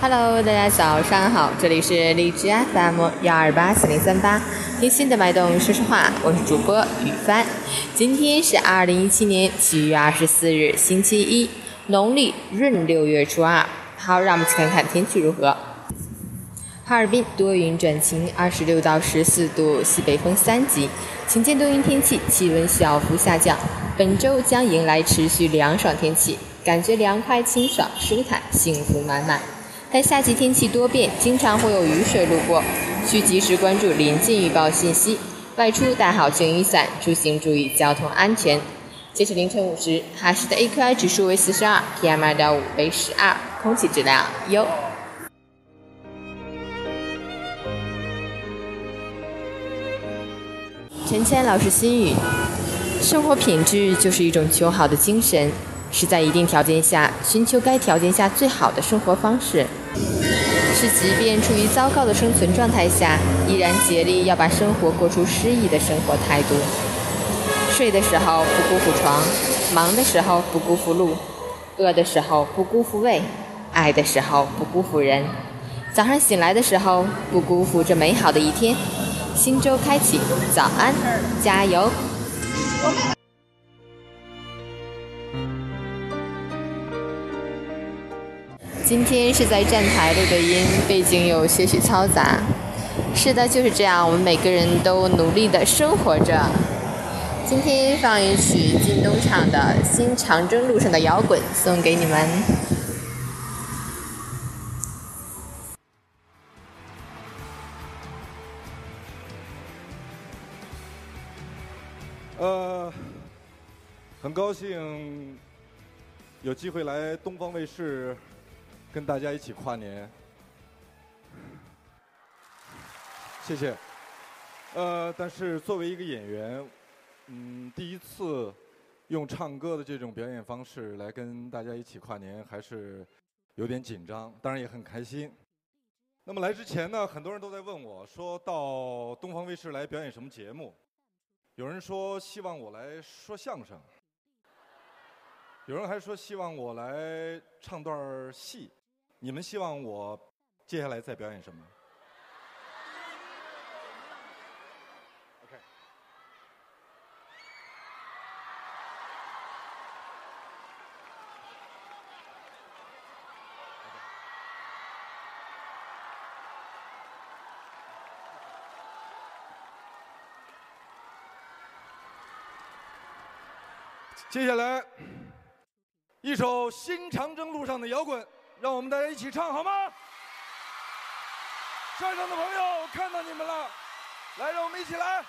Hello， 大家早上好，这里是荔枝 FM1284038，听心的脉动说说话，我是主播雨帆。今天是2017年7月24日，星期一，农历闰6月初2。好，让我们去看看天气如何。哈尔滨多云转晴，26到14度，西北风3级，晴间多云天气，气温小幅下降。本周将迎来持续凉爽天气，感觉凉快、清爽、舒坦，幸福满满。但夏季天气多变，经常会有雨水路过，需及时关注临近预报信息，外出带好晴雨伞，出行注意交通安全。截止凌晨5时，哈市的 AQI 指数为42， PM2.5 为12，空气质量优。陈谦老师心语：生活品质就是一种求好的精神，是在一定条件下寻求该条件下最好的生活方式，是即便处于糟糕的生存状态下，依然竭力要把生活过出诗意的生活态度。睡的时候不辜负床，忙的时候不辜负路，饿的时候不辜负胃，爱的时候不辜负人，早上醒来的时候不辜负这美好的一天。新周开启，早安，加油！今天是在站台录的音，背景有些许嘈杂。是的，就是这样，我们每个人都努力的生活着。今天放一曲靳东唱的《新长征路上的摇滚》，送给你们。很高兴有机会来东方卫视跟大家一起跨年，谢谢。但是作为一个演员，第一次用唱歌的这种表演方式来跟大家一起跨年，还是有点紧张，当然也很开心。那么来之前呢，很多人都在问我，说到东方卫视来表演什么节目？有人说希望我来说相声，有人还说希望我来唱段戏。你们希望我接下来再表演什么 ？OK。接下来一首《新长征路上的摇滚》，让我们大家一起唱好吗？山上的朋友，看到你们了，来，让我们一起来。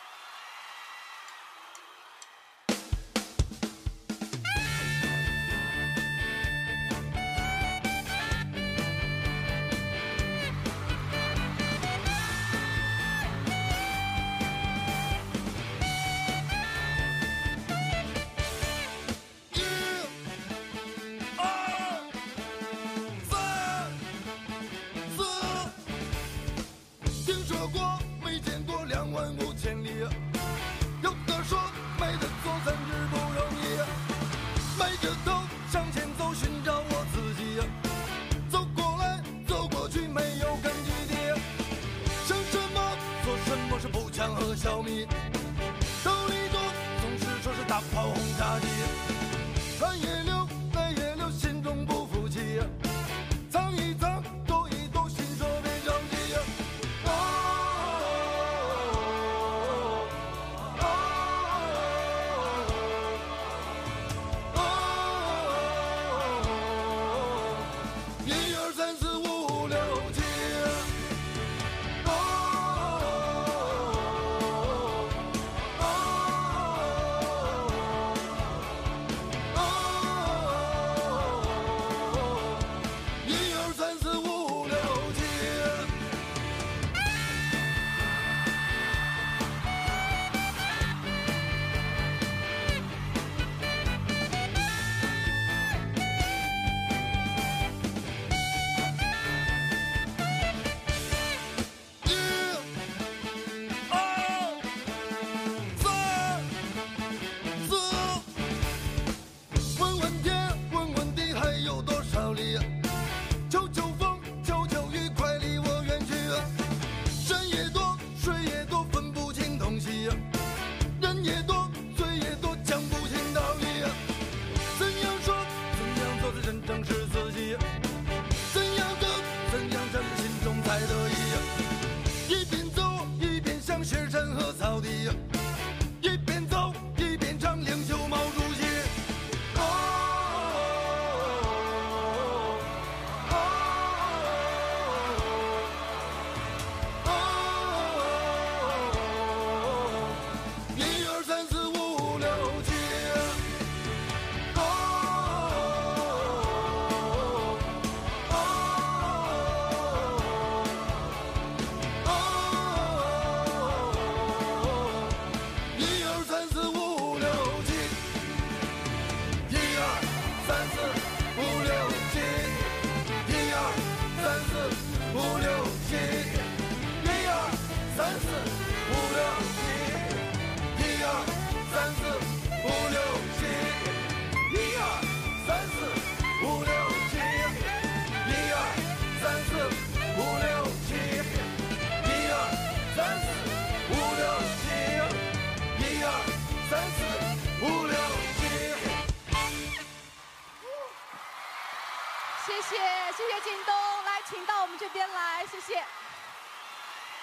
25000里，有的说没得做，咱是不容易，迈着头向前走，寻找我自己，走过来走过去，没有根据地，想什么做什么，是步枪和小米，道理多，总是说是大炮轰炸机，汗也流泪也流，心中不服气，藏一藏躲一躲，心说别着急。人也多，罪也多，讲不清道理。怎样说，怎样做才真正是自己？怎样歌，怎样唱，心中才得意。一边走，一边想，雪山和草地。一边走，一边唱，领袖毛主席。 谢谢，谢谢靳东，来，请到我们这边来，谢谢。